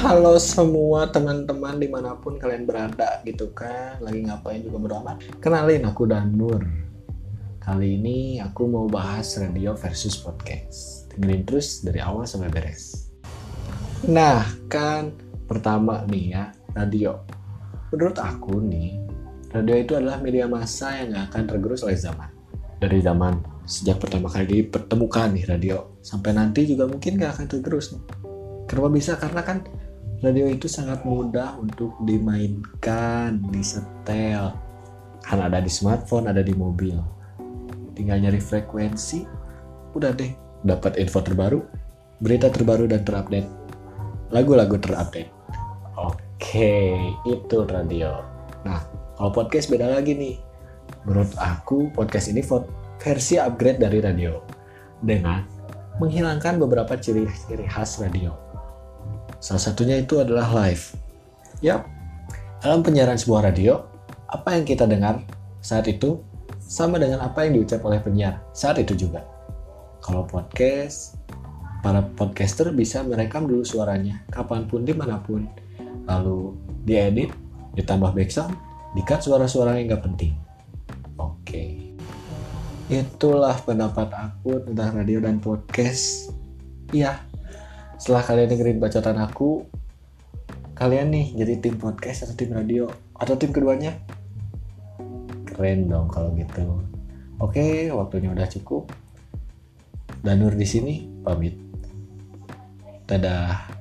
halo semua teman-teman dimanapun kalian berada gitu kan, lagi ngapain juga bodo amat. Kenalin, aku Danur. Kali ini aku mau bahas radio versus podcast. Dengerin terus dari awal sampai beres. Nah kan, pertama nih ya, radio. Menurut aku nih, radio itu adalah media massa yang gak akan tergerus oleh zaman. Dari zaman sejak pertama kali dipertemukan nih radio, sampai nanti juga mungkin gak akan tergerus nih. Kenapa bisa? Karena kan radio itu sangat mudah untuk dimainkan, disetel. Kan ada di smartphone, ada di mobil. Tinggal nyari frekuensi, udah deh. Dapat info terbaru, berita terbaru dan terupdate. Lagu-lagu terupdate. Oke, itu radio. Nah, kalau podcast beda lagi nih. Menurut aku, podcast ini versi upgrade dari radio. Dengan menghilangkan beberapa ciri-ciri khas radio. Salah satunya itu adalah live. Yap, dalam penyiaran sebuah radio, apa yang kita dengar saat itu sama dengan apa yang diucap oleh penyiar saat itu juga. Kalau podcast, para podcaster bisa merekam dulu suaranya kapanpun, dimanapun. Lalu diedit, ditambah background, di-cut suara-suara yang gak penting. Oke. Itulah pendapat aku tentang radio dan podcast. Iya. Setelah kalian dengerin bacotan aku, kalian nih jadi tim podcast atau tim radio atau tim keduanya? Keren dong kalau gitu. Oke, waktunya udah cukup. Danur di sini pamit. Dadah.